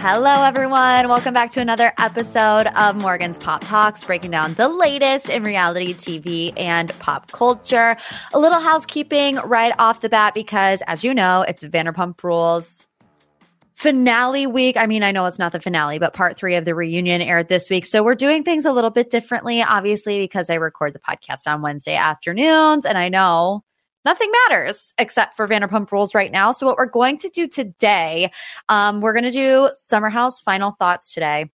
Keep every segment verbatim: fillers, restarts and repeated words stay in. Hello, everyone. Welcome back to another episode of Morgan's Pop Talks, breaking down the latest in reality T V and pop culture. A little housekeeping right off the bat because, as you know, it's Vanderpump Rules finale week. I mean, I know it's not the finale, but part three of the reunion aired this week. So we're doing things a little bit differently, obviously, because I record the podcast on Wednesday afternoons, and I know nothing matters except for Vanderpump Rules right now. So what we're going to do today, um, we're going to do Summer House final thoughts today.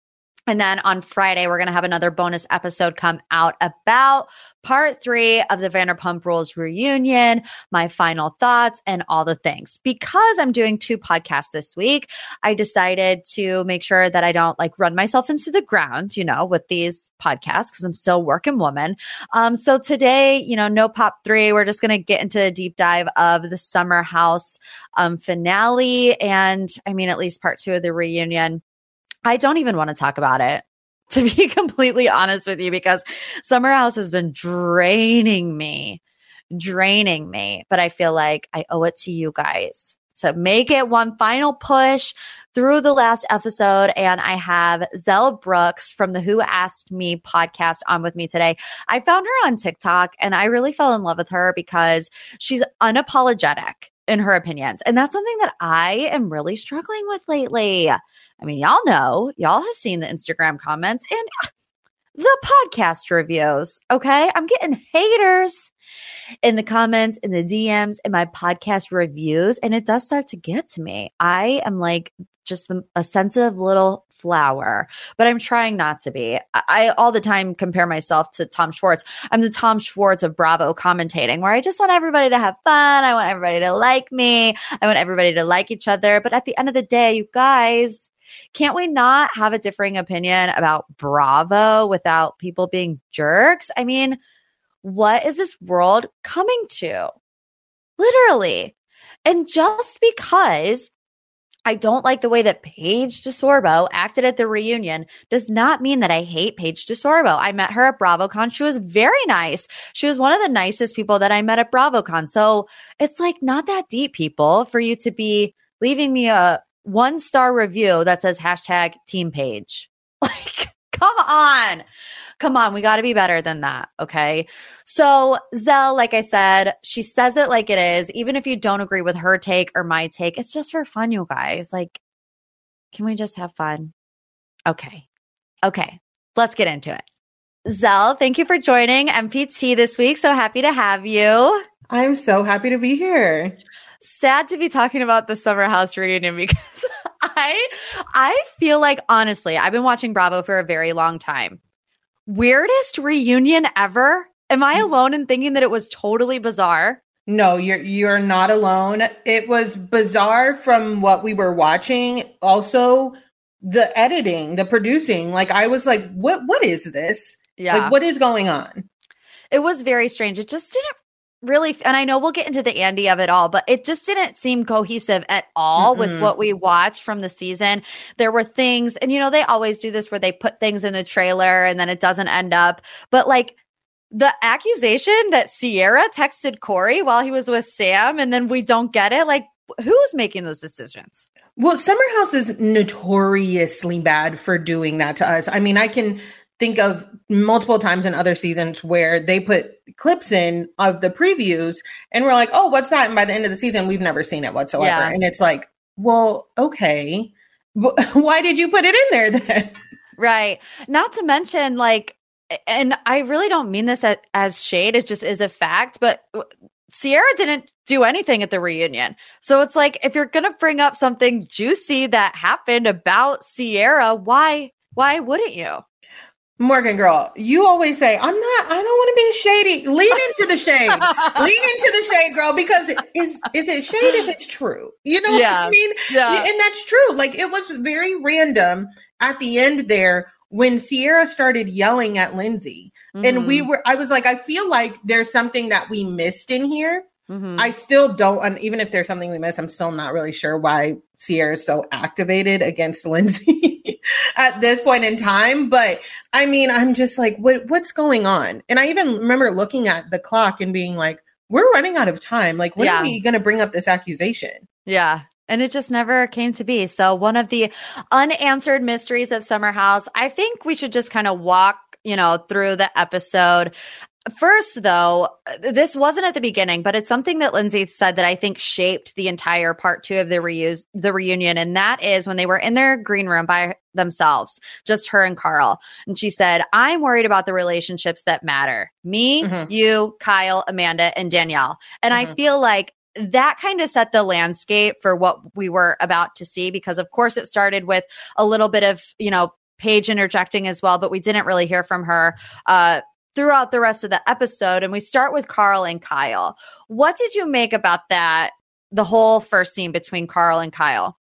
And then on Friday, we're going to have another bonus episode come out about part three of the Vanderpump Rules reunion, my final thoughts, and all the things. Because I'm doing two podcasts this week, I decided to make sure that I don't like run myself into the ground, you know, with these podcasts because I'm still a working woman. Um, so today, you know, no pop three. We're just going to get into a deep dive of the Summer House um, finale and, I mean, at least part two of the reunion. I don't even want to talk about it, to be completely honest with you, because Summer House has been draining me, draining me. But I feel like I owe it to you guys to make it one final push through the last episode. And I have Selle Brooks from the Who Asked Me podcast on with me today. I found her on TikTok and I really fell in love with her because she's unapologetic in her opinions. And that's something that I am really struggling with lately. I mean, y'all know, y'all have seen the Instagram comments and the podcast reviews, okay? I'm getting haters in the comments, in the D Ms, in my podcast reviews, and it does start to get to me. I am like just the, a sensitive little flower, but I'm trying not to be. I, I all the time compare myself to Tom Schwartz. I'm the Tom Schwartz of Bravo commentating, where I just want everybody to have fun. I want everybody to like me. I want everybody to like each other. But at the end of the day, you guys, can't we not have a differing opinion about Bravo without people being jerks? I mean, what is this world coming to? Literally. And just because I don't like the way that Paige DeSorbo acted at the reunion does not mean that I hate Paige DeSorbo. I met her at BravoCon. She was very nice. She was one of the nicest people that I met at BravoCon. So it's like not that deep, people, for you to be leaving me a one-star review that says hashtag team Paige. Like, come on. Come on, we got to be better than that, okay? So Zell, like I said, she says it like it is. Even if you don't agree with her take or my take, it's just for fun, you guys. Like, can we just have fun? Okay. Okay, let's get into it. Zell, thank you for joining M P T this week. So happy to have you. I'm so happy to be here. Sad to be talking about the Summer House reunion because I, I feel like, honestly, I've been watching Bravo for a very long time. Weirdest reunion ever? Am I alone in thinking that it was totally bizarre? No, you're you're not alone. It was bizarre from what we were watching. Also, the editing, the producing. Like, I was like, what what is this? Yeah. Like, what is going on? It was very strange. It just didn't really, and I know we'll get into the Andy of it all, but it just didn't seem cohesive at all mm-hmm. with what we watched from the season. There were things, and you know, they always do this where they put things in the trailer and then it doesn't end up. But like the accusation that Sierra texted Corey while he was with Sam and then we don't get it, like who's making those decisions? Well, Summer House is notoriously bad for doing that to us. I mean, I can think of multiple times in other seasons where they put clips in of the previews and we're like, oh, what's that? And by the end of the season, we've never seen it whatsoever. Yeah. And it's like, well, okay, why did you put it in there then? Right. Not to mention, like, and I really don't mean this as, as shade. It just is a fact, but Sierra didn't do anything at the reunion. So it's like, if you're going to bring up something juicy that happened about Sierra, why, why wouldn't you? Morgan girl, you always say, I'm not, I don't want to be shady. Lean into the shade. Lean into the shade, girl, because it is, is it shade if it's true? You know yeah, what I mean? Yeah. And that's true. Like, it was very random at the end there when Sierra started yelling at Lindsay. Mm-hmm. And we were, I was like, I feel like there's something that we missed in here. Mm-hmm. I still don't, even if there's something we missed, I'm still not really sure why Sierra is so activated against Lindsay at this point in time. But I mean, I'm just like, what what's going on? And I even remember looking at the clock and being like, we're running out of time. Like, when yeah. are we going to bring up this accusation? Yeah. And it just never came to be. So one of the unanswered mysteries of Summer House. I think we should just kind of walk, you know, through the episode. First, though, this wasn't at the beginning, but it's something that Lindsay said that I think shaped the entire part two of the reuse the reunion. And that is when they were in their green room by themselves, just her and Carl. And she said, I'm worried about the relationships that matter. Me, mm-hmm. you, Kyle, Amanda, and Danielle. And mm-hmm. I feel like that kind of set the landscape for what we were about to see, because, of course, it started with a little bit of, you know, Paige interjecting as well, but we didn't really hear from her uh throughout the rest of the episode. And we start with Carl and Kyle. What did you make about that, the whole first scene between Carl and Kyle?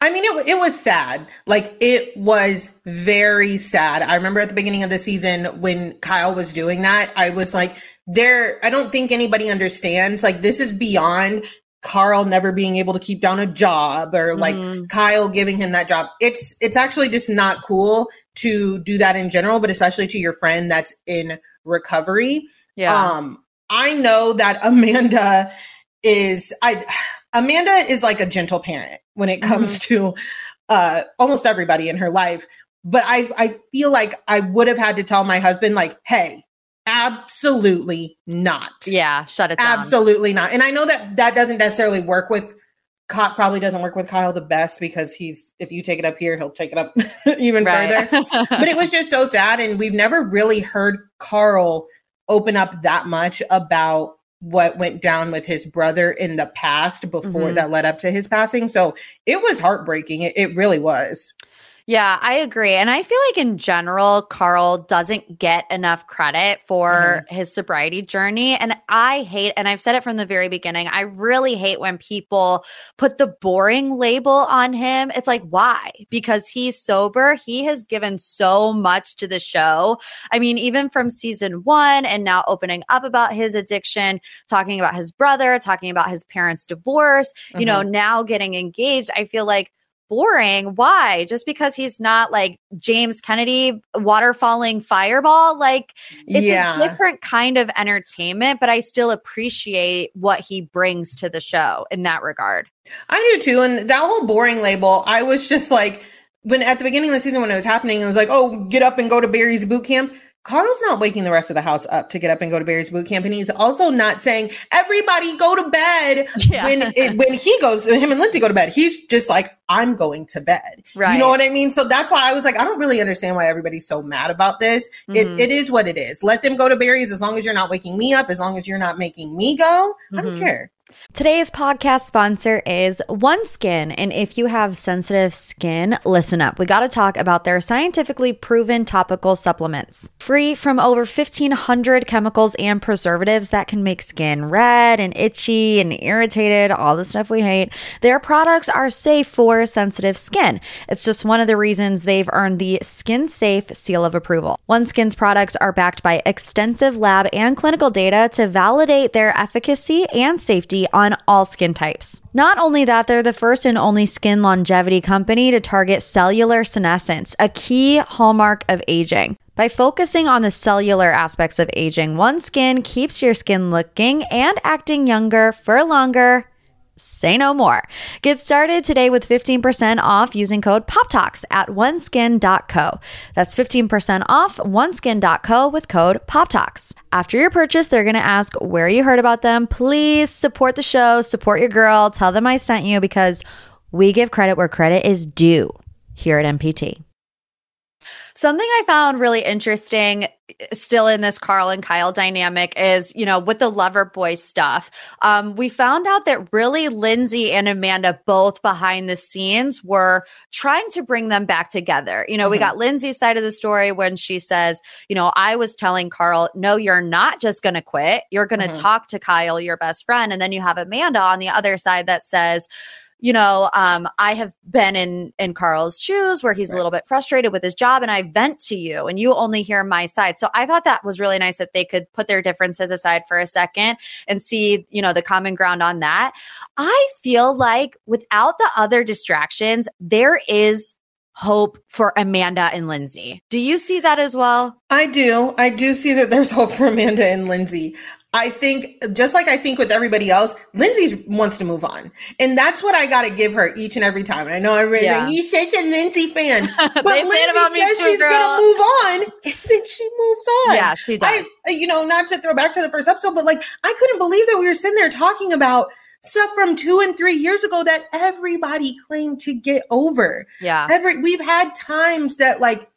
I mean, it, it was sad. Like, it was very sad. I remember at the beginning of the season when Kyle was doing that, I was like, there, I don't think anybody understands. Like, this is beyond Carl never being able to keep down a job or like mm-hmm. Kyle giving him that job. It's it's actually just not cool to do that in general, but especially to your friend that's in recovery. Yeah. Um, I know that Amanda is I Amanda is like a gentle parent when it comes mm-hmm. to uh almost everybody in her life. But I I feel like I would have had to tell my husband, like, hey, absolutely not. Yeah, shut it down. Absolutely not. And I know that that doesn't necessarily work with Kyle, probably doesn't work with Kyle the best, because he's, if you take it up here, he'll take it up even right. further. But it was just so sad. And we've never really heard Carl open up that much about what went down with his brother in the past before mm-hmm. that led up to his passing. So it was heartbreaking. It, it really was. Yeah, I agree. And I feel like in general, Carl doesn't get enough credit for mm-hmm. his sobriety journey. And I hate, and I've said it from the very beginning, I really hate when people put the boring label on him. It's like, why? Because he's sober. He has given so much to the show. I mean, even from season one and now opening up about his addiction, talking about his brother, talking about his parents' divorce, mm-hmm. you know, now getting engaged. I feel like, boring. Why? Just because he's not like James Kennedy waterfalling fireball. Like, it's yeah. a different kind of entertainment, but I still appreciate what he brings to the show in that regard. I do too. And that whole boring label, I was just like, when at the beginning of the season, when it was happening, it was like, oh, get up and go to Barry's Bootcamp. Carl's not waking the rest of the house up to get up and go to Barry's Bootcamp. And he's also not saying, everybody go to bed. Yeah. When it, when he goes, him and Lindsay go to bed, he's just like, I'm going to bed. Right. You know what I mean? So that's why I was like, I don't really understand why everybody's so mad about this. Mm-hmm. It, it is what it is. Let them go to Barry's as long as you're not waking me up, as long as you're not making me go. Mm-hmm. I don't care. Today's podcast sponsor is OneSkin, and if you have sensitive skin, listen up. We got to talk about their scientifically proven topical supplements. Free from over fifteen hundred chemicals and preservatives that can make skin red and itchy and irritated, all the stuff we hate, their products are safe for sensitive skin. It's just one of the reasons they've earned the SkinSafe seal of approval. OneSkin's products are backed by extensive lab and clinical data to validate their efficacy and safety on all skin types. Not only that, they're the first and only skin longevity company to target cellular senescence, a key hallmark of aging. By focusing on the cellular aspects of aging, OneSkin keeps your skin looking and acting younger for longer. Say no more. Get started today with fifteen percent off using code POPTALKS at one skin dot co. That's fifteen percent off one skin dot co with code POPTALKS. After your purchase, they're going to ask where you heard about them. Please support the show, support your girl, tell them I sent you, because we give credit where credit is due here at M P T. Something I found really interesting still in this Carl and Kyle dynamic is, you know, with the Loverboy stuff, um, we found out that really Lindsay and Amanda both behind the scenes were trying to bring them back together. You know, mm-hmm. we got Lindsay's side of the story when she says, you know, I was telling Carl, no, you're not just going to quit. You're going to mm-hmm. talk to Kyle, your best friend. And then you have Amanda on the other side that says, you know, um, I have been in, in Carl's shoes where he's right. a little bit frustrated with his job, and I vent to you and you only hear my side. So I thought that was really nice that they could put their differences aside for a second and see, you know, the common ground on that. I feel like without the other distractions, there is hope for Amanda and Lindsay. Do you see that as well? I do. I do see that there's hope for Amanda and Lindsay. I think, just like I think with everybody else, Lindsay wants to move on. And that's what I got to give her each and every time. And I know everybody's yeah. like, you're such a Lindsay fan. But Lindsay about me says too, she's going to move on, and then she moves on. Yeah, she does. I, you know, not to throw back to the first episode, but like, I couldn't believe that we were sitting there talking about stuff from two and three years ago that everybody claimed to get over. Yeah. Every, we've had times that like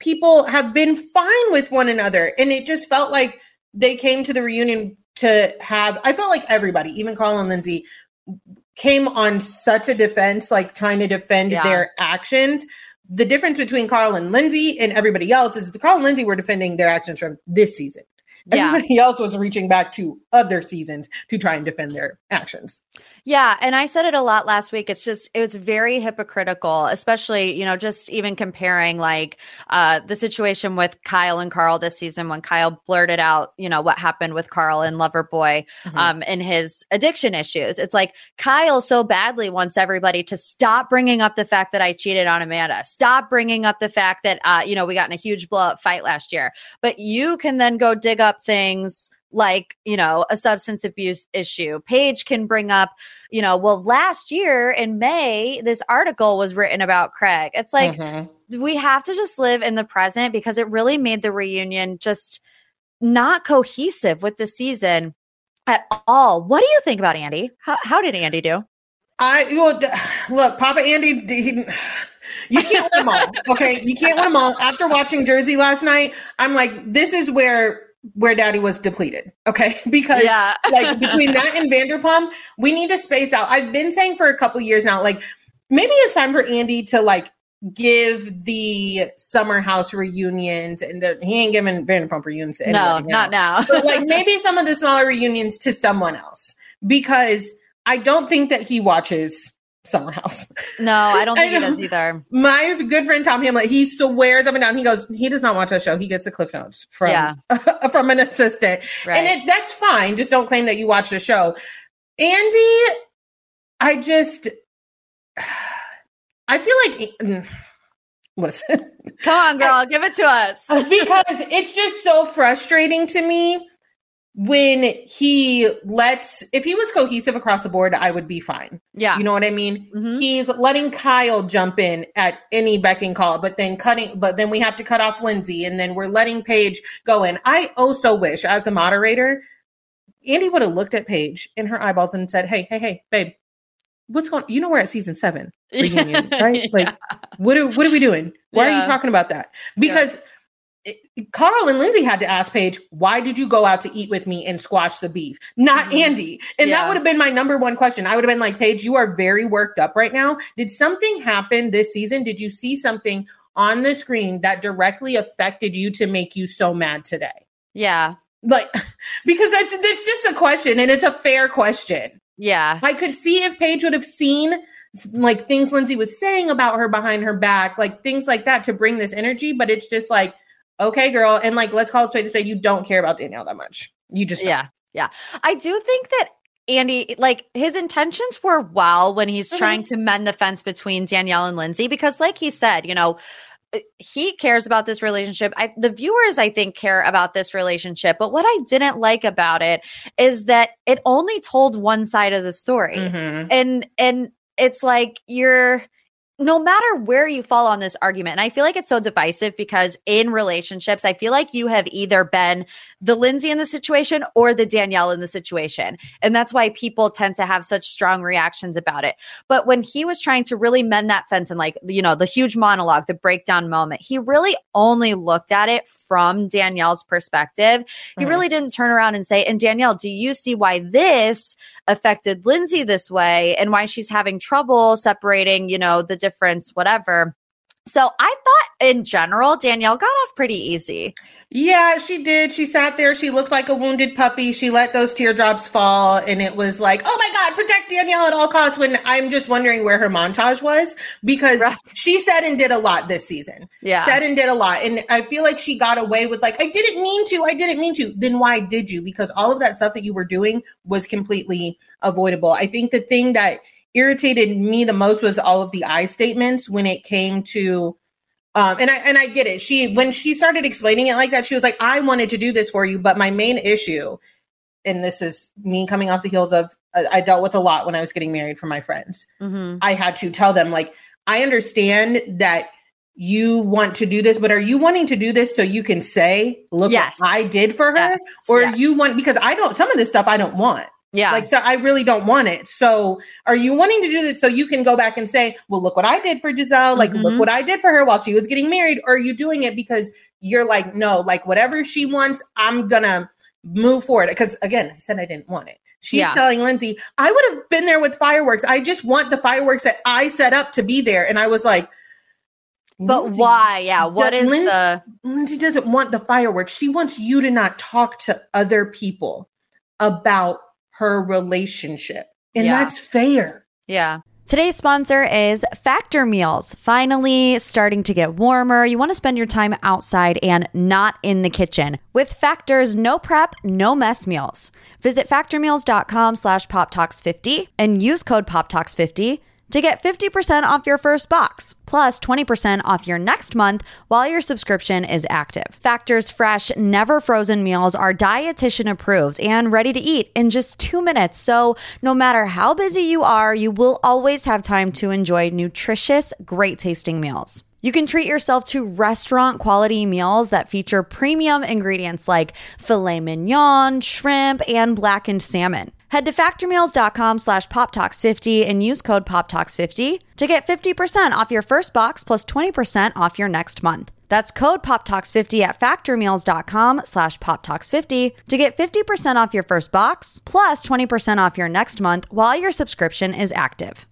people have been fine with one another. And it just felt like they came to the reunion to have, I felt like everybody, even Carl and Lindsay, came on such a defense, like trying to defend yeah. their actions. The difference between Carl and Lindsay and everybody else is the Carl and Lindsay were defending their actions from this season. Yeah. Everybody else was reaching back to other seasons to try and defend their actions. Yeah. And I said it a lot last week. It's just, it was very hypocritical, especially, you know, just even comparing like uh, the situation with Kyle and Carl this season when Kyle blurted out, you know, what happened with Carl and Loverboy mm-hmm. um, and his addiction issues. It's like Kyle so badly wants everybody to stop bringing up the fact that I cheated on Amanda. Stop bringing up the fact that, uh, you know, we got in a huge blow up fight last year. But you can then go dig up things like, you know, a substance abuse issue. Paige can bring up, you know, well, last year in May, this article was written about Craig. It's like, mm-hmm. we have to just live in the present because it really made the reunion just not cohesive with the season at all. What do you think about Andy? How, how did Andy do? I, well, look, Papa Andy didn't. You can't win them all. Okay. You can't win them all. After watching Jersey last night, I'm like, this is where where daddy was depleted. Okay. Because yeah. like between that and Vanderpump, we need to space out. I've been saying for a couple years now, like maybe it's time for Andy to like give the Summer House reunions, and the, he ain't giving Vanderpump reunions to anyone. No, not now. But like maybe some of the smaller reunions to someone else, because I don't think that he watches Summer House. No, I don't think I he does either. My good friend Tom Hamlet, he swears up and down. He goes, he does not watch that show. He gets the cliff notes from yeah. uh, from an assistant, right. and it, that's fine. Just don't claim that you watch the show. Andy, I just, I feel like, listen, come on, girl, I, give it to us because it's just so frustrating to me. When he lets, if he was cohesive across the board, I would be fine. Yeah. You know what I mean? Mm-hmm. He's letting Kyle jump in at any beck and call, but then cutting, but then we have to cut off Lindsay, and then we're letting Paige go in. I also wish, as the moderator, Andy would have looked at Paige in her eyeballs and said, Hey, hey, hey, babe, what's going on? You know, we're at season seven reunion, right? Like, yeah. what are, what are we doing? Why yeah. are you talking about that? Because yeah. Carl and Lindsay had to ask Paige, why did you go out to eat with me and squash the beef? Not mm-hmm. Andy. And yeah. that would have been my number one question. I would have been like, Paige, you are very worked up right now. Did something happen this season? Did you see something on the screen that directly affected you to make you so mad today? Yeah. Like, because that's, that's just a question, and it's a fair question. Yeah. I could see if Paige would have seen like things Lindsay was saying about her behind her back, like things like that, to bring this energy. But it's just like, okay, girl. And like, let's call it straight to say you don't care about Danielle that much. You just, don't. yeah, yeah. I do think that Andy, like his intentions were well when he's mm-hmm. trying to mend the fence between Danielle and Lindsay, because like he said, you know, he cares about this relationship. I, the viewers, I think, care about this relationship. But what I didn't like about it is that it only told one side of the story. Mm-hmm. And, and it's like you're, no matter where you fall on this argument, and I feel like it's so divisive because in relationships, I feel like you have either been the Lindsay in the situation or the Danielle in the situation. And that's why people tend to have such strong reactions about it. But when he was trying to really mend that fence and, like, you know, the huge monologue, the breakdown moment, he really only looked at it from Danielle's perspective. Mm-hmm. He really didn't turn around and say, and Danielle, do you see why this affected Lindsay this way and why she's having trouble separating, you know, the difference, whatever. So I thought in general, Danielle got off pretty easy. Yeah, she did. She sat there. She looked like a wounded puppy. She let those teardrops fall. And it was like, oh my God, protect Danielle at all costs. When I'm just wondering where her montage was, because right. she said and did a lot this season. Yeah. Said and did a lot. And I feel like she got away with, like, I didn't mean to. I didn't mean to. Then why did you? Because all of that stuff that you were doing was completely avoidable. I think the thing that irritated me the most was all of the I statements when it came to, um, and I and I get it. She when she started explaining it like that, she was like, "I wanted to do this for you, but my main issue," and this is me coming off the heels of uh, I dealt with a lot when I was getting married for my friends. Mm-hmm. I had to tell them, like, I understand that you want to do this, but are you wanting to do this so you can say, "Look, yes. what I did for her," yes. or yes. you want because I don't. Some of this stuff I don't want. Yeah. Like, so I really don't want it. So are you wanting to do this so you can go back and say, well, look what I did for Giselle. Like, mm-hmm. look what I did for her while she was getting married. Or are you doing it because you're like, no, like whatever she wants, I'm going to move forward. Because again, I said I didn't want it. She's yeah. telling Lindsay, I would have been there with fireworks. I just want the fireworks that I set up to be there. And I was like, but Lindsay, why? Yeah. What does, is Lindsay, the. Lindsay doesn't want the fireworks. She wants you to not talk to other people about her relationship. And yeah. that's fair. Yeah. Today's sponsor is Factor Meals. Finally starting to get warmer. You want to spend your time outside and not in the kitchen with Factor's no prep, no mess meals. Visit factormeals.com slash poptalks50 and use code poptalks fifty to get fifty percent off your first box, plus twenty percent off your next month while your subscription is active. Factor's fresh, never frozen meals are dietitian approved and ready to eat in just two minutes. So no matter how busy you are, you will always have time to enjoy nutritious, great tasting meals. You can treat yourself to restaurant quality meals that feature premium ingredients like filet mignon, shrimp, and blackened salmon. Head to factormeals.com slash poptalks50 and use code poptalks fifty to get fifty percent off your first box plus twenty percent off your next month. That's code poptalks fifty at factormeals.com slash poptalks50 to get fifty percent off your first box plus twenty percent off your next month while your subscription is active.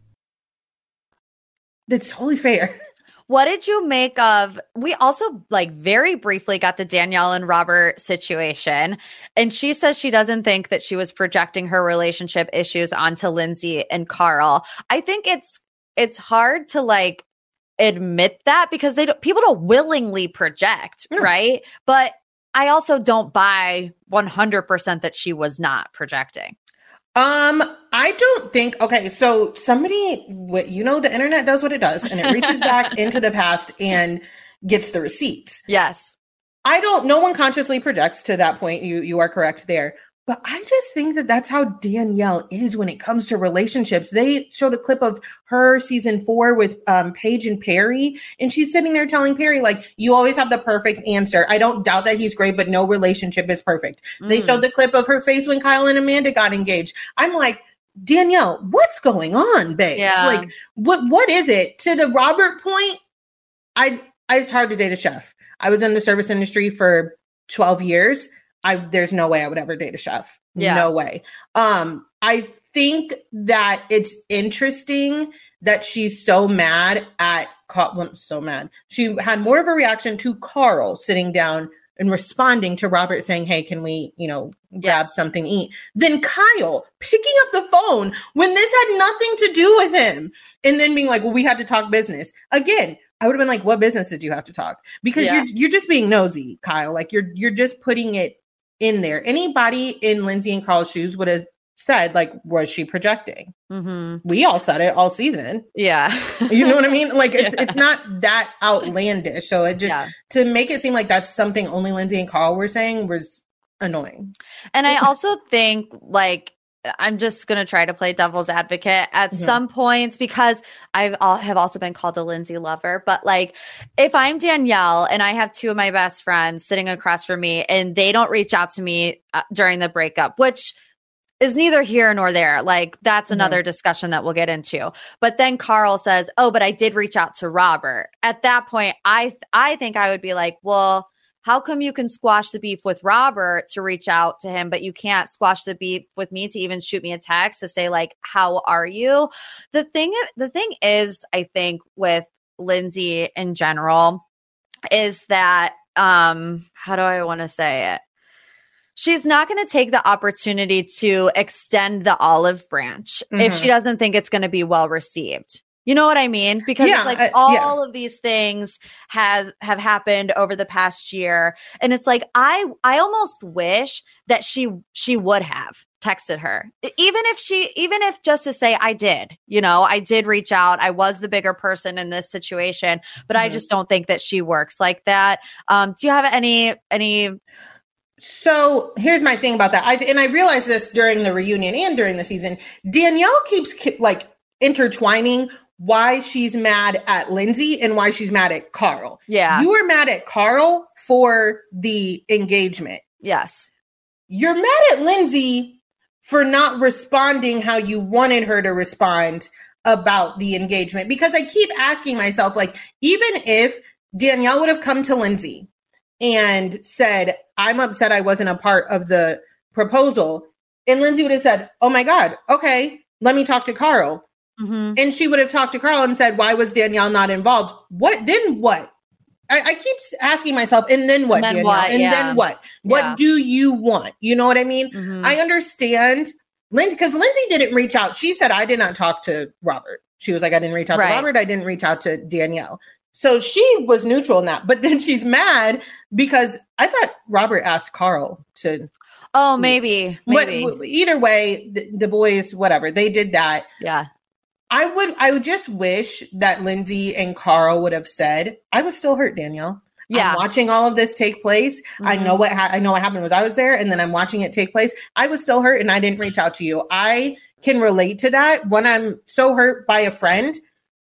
That's totally fair. What did you make of, we also like very briefly got the Danielle and Robert situation, and she says she doesn't think that she was projecting her relationship issues onto Lindsay and Carl. I think it's, it's hard to like admit that because they don't, people don't willingly project, mm. right? But I also don't buy one hundred percent that she was not projecting. Um, I don't think, okay, so somebody, you know, the internet does what it does and it reaches back into the past and gets the receipts. Yes. I don't, no one consciously projects to that point. You, you are correct there. But I just think that that's how Danielle is when it comes to relationships. They showed a clip of her season four with um, Paige and Perry, and she's sitting there telling Perry, like, you always have the perfect answer. I don't doubt that he's great, but no relationship is perfect. Mm. They showed the clip of her face when Kyle and Amanda got engaged. I'm like, Danielle, what's going on, babe? Yeah. Like, what what is it? To the Robert point, I, I it's hard to date a chef. I was in the service industry for twelve years. I, there's no way I would ever date a chef. Yeah. No way. Um, I think that it's interesting that she's so mad at Carl. Well, so mad. She had more of a reaction to Carl sitting down and responding to Robert saying, hey, can we, you know, grab yeah. something to eat? Then Kyle picking up the phone when this had nothing to do with him. And then being like, well, we had to talk business again. I would have been like, what business did you have to talk? Because yeah. you're, you're just being nosy, Kyle. Like you're, you're just putting it in there. Anybody in Lindsay and Carl's shoes would have said, like, was she projecting? Mm-hmm. We all said it all season. Yeah. You know what I mean? Like, it's yeah. it's not that outlandish. So it just, yeah. to make it seem like that's something only Lindsay and Carl were saying was annoying. And I also think, like, I'm just going to try to play devil's advocate at mm-hmm. some points, because I have also been called a Lindsay lover. But like, if I'm Danielle and I have two of my best friends sitting across from me and they don't reach out to me uh, during the breakup, which is neither here nor there. Like, that's mm-hmm. another discussion that we'll get into. But then Carl says, oh, but I did reach out to Robert. At that point, I th- I think I would be like, well, how come you can squash the beef with Robert to reach out to him, but you can't squash the beef with me to even shoot me a text to say, like, how are you? The thing, the thing is, I think with Lindsay in general is that, um, how do I want to say it? She's not going to take the opportunity to extend the olive branch mm-hmm. if she doesn't think it's going to be well received. You know what I mean? Because yeah, it's like all uh, yeah. of these things has have happened over the past year. And it's like, I I almost wish that she she would have texted her. Even if she even if just to say, I did, you know, I did reach out. I was the bigger person in this situation, but mm-hmm. I just don't think that she works like that. Um, do you have any any So here's my thing about that. I and I realized this during the reunion and during the season. Danielle keeps keep, like intertwining why she's mad at Lindsay and why she's mad at Carl. Yeah. You were mad at Carl for the engagement. Yes. You're mad at Lindsay for not responding how you wanted her to respond about the engagement. Because I keep asking myself, like, even if Danielle would have come to Lindsay and said, I'm upset I wasn't a part of the proposal, and Lindsay would have said, oh my God, okay, let me talk to Carl. Mm-hmm. And she would have talked to Carl and said, why was Danielle not involved? What, then what? I, I keep asking myself, and then what, and then Danielle? What? And yeah. then what? What yeah. do you want? You know what I mean? Mm-hmm. I understand Lindsay, because Lindsay didn't reach out. She said, I did not talk to Robert. She was like, I didn't reach out right. to Robert. I didn't reach out to Danielle. So she was neutral in that. But then she's mad because I thought Robert asked Carl to... Oh, maybe. maybe. What, either way, the, the boys, whatever, they did that. Yeah. I would I would just wish that Lindsay and Carl would have said, I was still hurt, Danielle. Yeah. I'm watching all of this take place. Mm-hmm. I know what ha- I know what happened was I was there, and then I'm watching it take place. I was still hurt and I didn't reach out to you. I can relate to that. When I'm so hurt by a friend,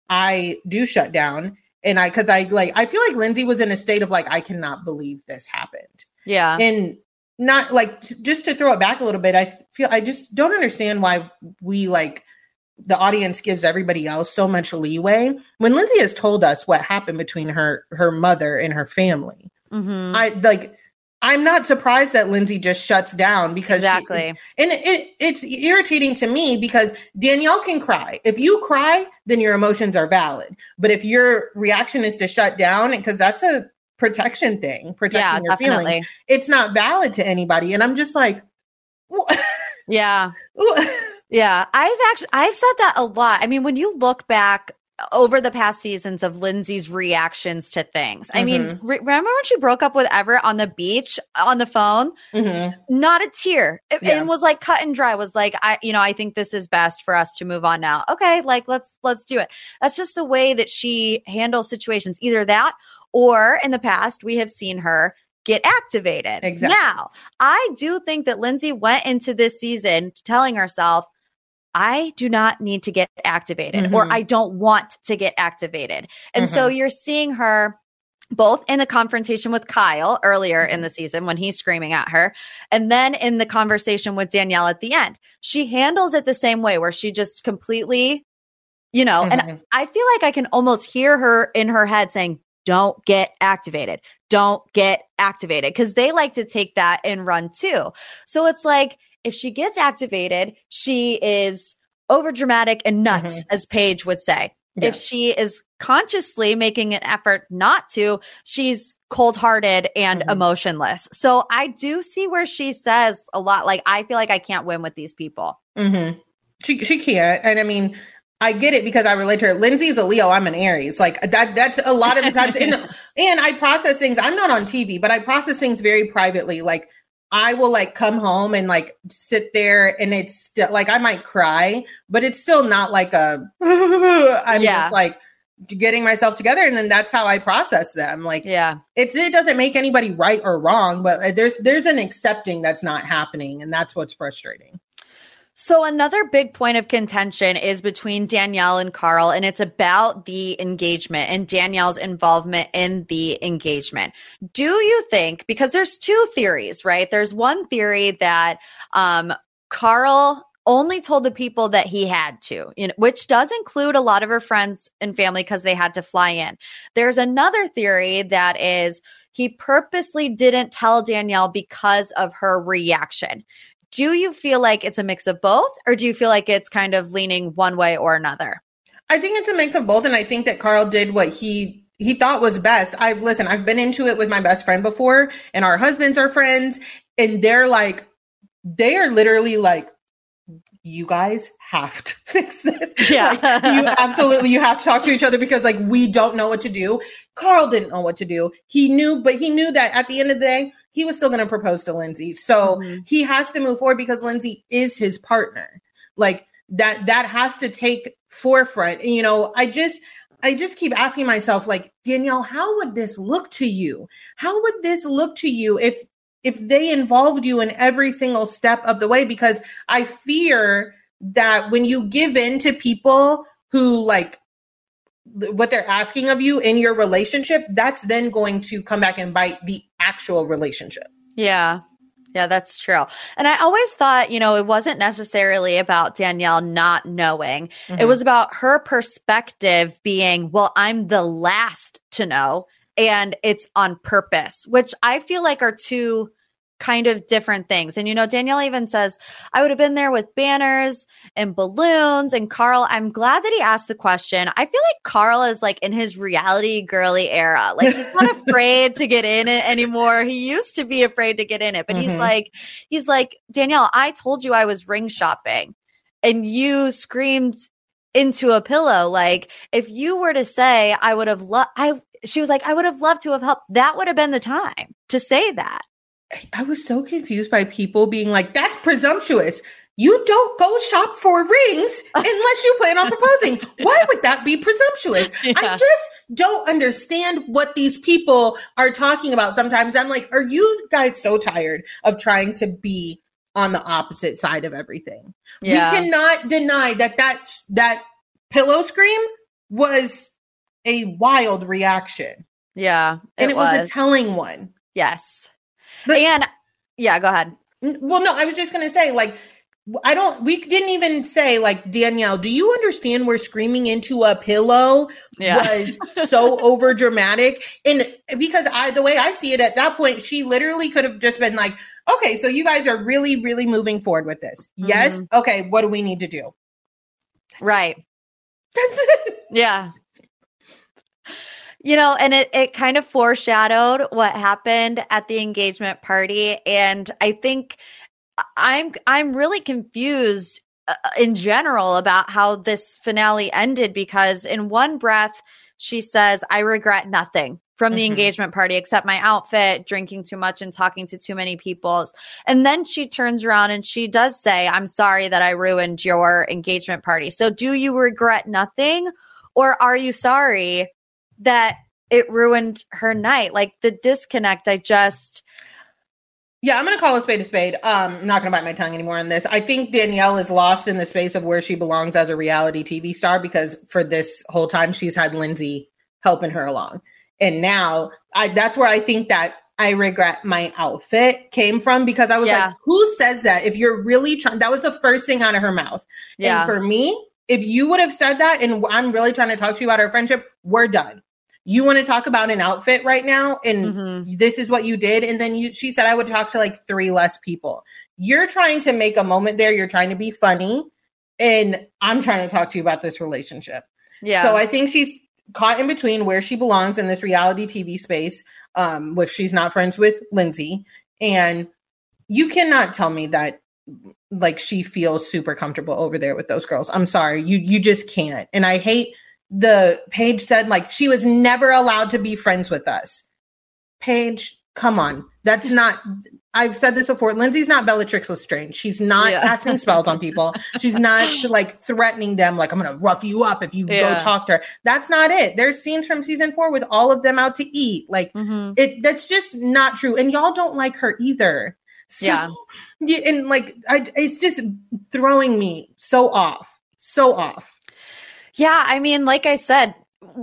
I do shut down. And I because I like I feel like Lindsay was in a state of like, I cannot believe this happened. Yeah. And not like t- just to throw it back a little bit, I feel I just don't understand why we like the audience gives everybody else so much leeway when Lindsay has told us what happened between her, her mother and her family. Mm-hmm. I like, I'm not surprised that Lindsay just shuts down because exactly. she, and it, it, it's irritating to me because Danielle can cry. If you cry, then your emotions are valid. But if your reaction is to shut down, because that's a protection thing, protecting yeah, your definitely. feelings, it's not valid to anybody. And I'm just like, yeah. Yeah, I've actually I've said that a lot. I mean, when you look back over the past seasons of Lindsay's reactions to things, mm-hmm. I mean, re- remember when she broke up with Everett on the beach on the phone? Mm-hmm. Not a tear, it, yeah. and was like cut and dry. Was like, I, you know, I think this is best for us to move on now. Okay, like let's let's do it. That's just the way that she handles situations. Either that, or in the past, we have seen her get activated. Exactly. Now, I do think that Lindsay went into this season telling herself, I do not need to get activated mm-hmm. or I don't want to get activated. And mm-hmm. so you're seeing her both in the confrontation with Kyle earlier in the season when he's screaming at her, and then in the conversation with Danielle at the end. She handles it the same way where she just completely, you know, mm-hmm. and I feel like I can almost hear her in her head saying, don't get activated. Don't get activated. Because they like to take that and run too. So it's like, if she gets activated, she is overdramatic and nuts, mm-hmm. as Paige would say. Yeah. If she is consciously making an effort not to, she's cold-hearted and mm-hmm. emotionless. So I do see where she says a lot, like, I feel like I can't win with these people. Mm-hmm. She, she can't. And I mean, I get it because I relate to her. Lindsay's a Leo. I'm an Aries. Like that, that's a lot of the times. and, and I process things. I'm not on T V, but I process things very privately. Like I will like come home and like sit there and it's still like, I might cry, but it's still not like a, I'm yeah. just like getting myself together. And then that's how I process them. Like, yeah, it's, it doesn't make anybody right or wrong, but there's, there's an accepting that's not happening. And that's what's frustrating. So another big point of contention is between Danielle and Carl, and it's about the engagement and Danielle's involvement in the engagement. Do you think, because there's two theories, right? There's one theory that um, Carl only told the people that he had to, you know, which does include a lot of her friends and family because they had to fly in. There's another theory that is he purposely didn't tell Danielle because of her reaction. Do you feel like it's a mix of both, or do you feel like it's kind of leaning one way or another? I think it's a mix of both, and I think that Carl did what he he thought was best. I've listen, I've been into it with my best friend before, and our husbands are friends, and they're like, they are literally like, you guys have to fix this. Yeah. Like, you absolutely, you have to talk to each other because like, we don't know what to do. Carl didn't know what to do. He knew, but he knew that at the end of the day, he was still going to propose to Lindsay. So mm-hmm. he has to move forward because Lindsay is his partner. Like that, that has to take forefront. And, you know, I just, I just keep asking myself, like, Danielle, how would this look to you? How would this look to you if, if they involved you in every single step of the way? Because I fear that when you give in to people who like what they're asking of you in your relationship, that's then going to come back and bite the actual relationship. Yeah. Yeah, that's true. And I always thought, you know, it wasn't necessarily about Danielle not knowing. Mm-hmm. It was about her perspective being, well, I'm the last to know. And it's on purpose, which I feel like are two kind of different things. And, you know, Danielle even says, I would have been there with banners and balloons. And Carl, I'm glad that he asked the question. I feel like Carl is like in his reality girly era. Like he's not afraid to get in it anymore. He used to be afraid to get in it. But mm-hmm. he's like, he's like, Danielle, I told you I was ring shopping and you screamed into a pillow. Like if you were to say, I would have loved, I She was like, I would have loved to have helped. That would have been the time to say that. I was so confused by people being like, that's presumptuous. You don't go shop for rings unless you plan on proposing. Why would that be presumptuous? Yeah. I just don't understand what these people are talking about sometimes. I'm like, are you guys so tired of trying to be on the opposite side of everything? Yeah. We cannot deny that that, that pillow scream was a wild reaction. Yeah. It and it was. was a telling one. Yes. But, and yeah, go ahead. Well, no, I was just going to say, like, I don't, we didn't even say, like, Danielle, do you understand where screaming into a pillow yeah. was so over dramatic? And because I, the way I see it at that point, she literally could have just been like, okay, so you guys are really, really moving forward with this. Mm-hmm. Yes. Okay. What do we need to do? That's right. It. That's it. Yeah. You know, and it, it kind of foreshadowed what happened at the engagement party. And I think I'm I'm really confused in general about how this finale ended, because in one breath, she says, I regret nothing from the mm-hmm. engagement party except my outfit, drinking too much and talking to too many people. And then she turns around and she does say, I'm sorry that I ruined your engagement party. So do you regret nothing, or are you sorry that it ruined her night? Like the disconnect, I just... Yeah, I'm going to call a spade a spade. Um, I'm not going to bite my tongue anymore on this. I think Danielle is lost in the space of where she belongs as a reality T V star, because for this whole time, she's had Lindsay helping her along. And now I, that's where I think that I regret my outfit came from, because I was yeah. like, who says that? If you're really trying... That was the first thing out of her mouth. Yeah. And for me, if you would have said that, and I'm really trying to talk to you about our friendship, we're done. You want to talk about an outfit right now, and mm-hmm. this is what you did. And then you, she said, I would talk to like three less people. You're trying to make a moment there. You're trying to be funny. And I'm trying to talk to you about this relationship. Yeah. So I think she's caught in between where she belongs in this reality T V space, um, which she's not friends with Lindsay. And you cannot tell me that like she feels super comfortable over there with those girls. I'm sorry. You, you just can't. And I hate... The Paige said, like, she was never allowed to be friends with us. Paige, come on. That's not, I've said this before. Lindsay's not Bellatrix Lestrange. She's not yeah. casting spells on people. She's not like threatening them. Like, I'm going to rough you up if you yeah. go talk to her. That's not it. There's scenes from season four with all of them out to eat. Like mm-hmm. it, that's just not true. And y'all don't like her either. So, yeah. yeah. And like, I, it's just throwing me so off, so off. Yeah. I mean, like I said,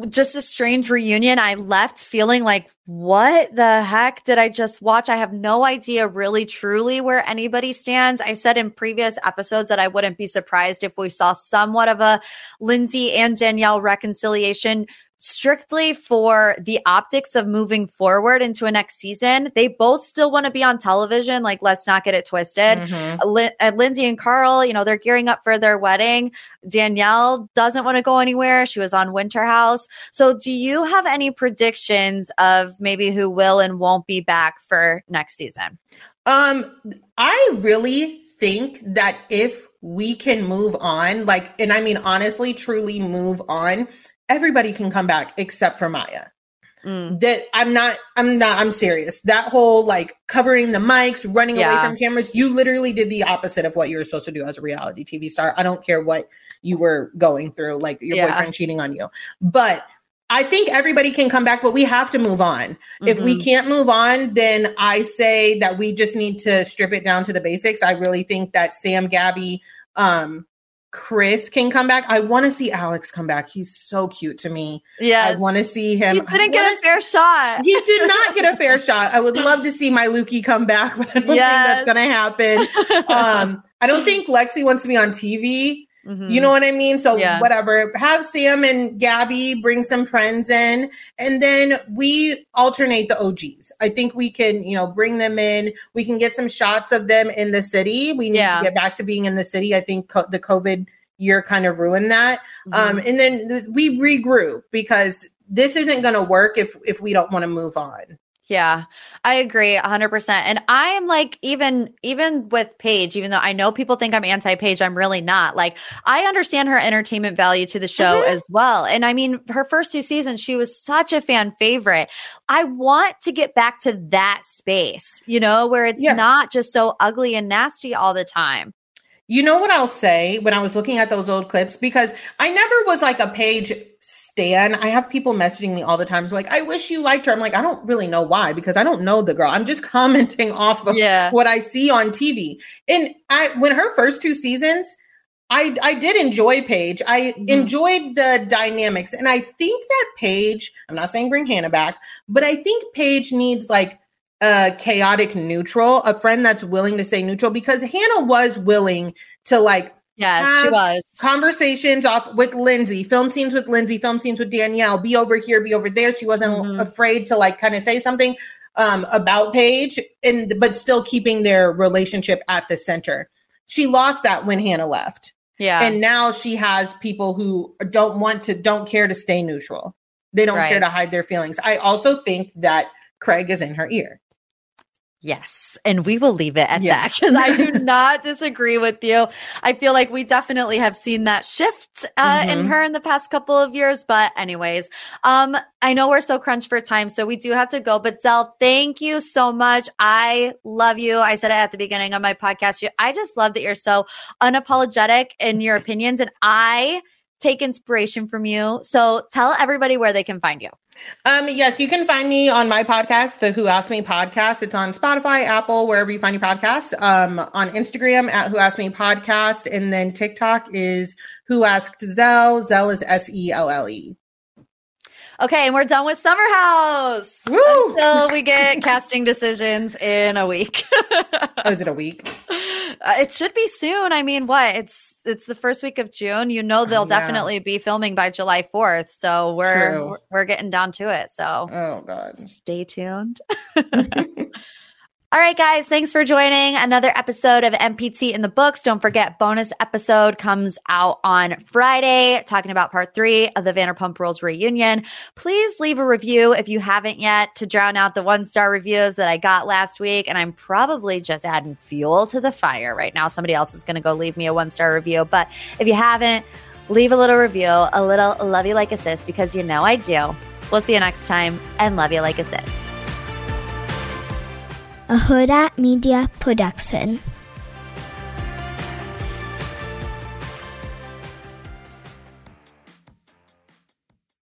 just a strange reunion. I left feeling like, what the heck did I just watch? I have no idea really truly where anybody stands. I said in previous episodes that I wouldn't be surprised if we saw somewhat of a Lindsay and Danielle reconciliation strictly for the optics of moving forward into a next season. They both still want to be on television. Like, let's not get it twisted. Mm-hmm. Lin- uh, Lindsay and Carl, you know, they're gearing up for their wedding. Danielle doesn't want to go anywhere. She was on Winter House. So do you have any predictions of maybe who will and won't be back for next season? Um, I really think that if we can move on, like, and I mean, honestly, truly move on, everybody can come back except for Maya. Mm. That I'm not, I'm not, I'm serious. That whole like covering the mics, running yeah. away from cameras, you literally did the opposite of what you were supposed to do as a reality T V star. I don't care what you were going through, like your yeah. boyfriend cheating on you. But I think everybody can come back, but we have to move on. Mm-hmm. If we can't move on, then I say that we just need to strip it down to the basics. I really think that Sam, Gabby, um, Chris can come back. I want to see Alex come back. He's so cute to me. Yes. I want to see him. He couldn't get a see- fair shot. He did not get a fair shot. I would love to see my Lukey come back, but I don't yes. think that's going to happen. Um, I don't think Lexi wants to be on T V. Mm-hmm. You know what I mean? So yeah. whatever. Have Sam and Gabby bring some friends in, and then we alternate the O Gs. I think we can, you know, bring them in. We can get some shots of them in the city. We need yeah. to get back to being in the city. I think co- the COVID year kind of ruined that. Mm-hmm. Um, and then th- we regroup, because this isn't going to work if if we don't want to move on. Yeah, I agree one hundred percent. And I'm like, even even with Paige, even though I know people think I'm anti-Paige, I'm really not. Like, I understand her entertainment value to the show mm-hmm. as well. And I mean, her first two seasons, she was such a fan favorite. I want to get back to that space, you know, where it's yeah. not just so ugly and nasty all the time. You know what I'll say when I was looking at those old clips, because I never was like a Paige stan. I have people messaging me all the time. It's like, I wish you liked her. I'm like, I don't really know why, because I don't know the girl. I'm just commenting off of yeah. what I see on T V. And I, when her first two seasons, I, I did enjoy Paige. I mm-hmm. enjoyed the dynamics. And I think that Paige, I'm not saying bring Hannah back, but I think Paige needs like a chaotic neutral, a friend that's willing to say neutral, because Hannah was willing to like, yes, she was conversations off with Lindsay, film scenes with Lindsay, film scenes with Danielle, be over here, be over there. She wasn't mm-hmm. afraid to like kind of say something um, about Paige, and, but still keeping their relationship at the center. She lost that when Hannah left. Yeah. And now she has people who don't want to, don't care to stay neutral. They don't right. care to hide their feelings. I also think that Craig is in her ear. Yes. And we will leave it at yeah. that, because I do not disagree with you. I feel like we definitely have seen that shift uh, mm-hmm. in her in the past couple of years. But anyways, um, I know we're so crunched for time, so we do have to go. But Selle, thank you so much. I love you. I said it at the beginning of my podcast. I just love that you're so unapologetic in your opinions, and I take inspiration from you. So tell everybody where they can find you. Um, yes, you can find me on my podcast, the Who Asked Me Podcast. It's on Spotify, Apple, wherever you find your podcast. Um, on Instagram at Who Asked Me Podcast. And then TikTok is Who Asked Selle. Selle is S E L L E. Okay, and we're done with Summer House. Woo! Until we get casting decisions in a week. Oh, is it a week? Uh, it should be soon. I mean, what? It's it's the first week of June. You know they'll oh, yeah. definitely be filming by July fourth. So we're True. we're getting down to it. So oh god, stay tuned. All right, guys, thanks for joining another episode of M P T in the books. Don't forget, bonus episode comes out on Friday talking about part three of the Vanderpump Rules reunion. Please leave a review if you haven't yet to drown out the one-star reviews that I got last week. And I'm probably just adding fuel to the fire right now. Somebody else is going to go leave me a one-star review. But if you haven't, leave a little review, a little love you like a sis, because you know I do. We'll see you next time, and love you like a sis. A Huda Media Production.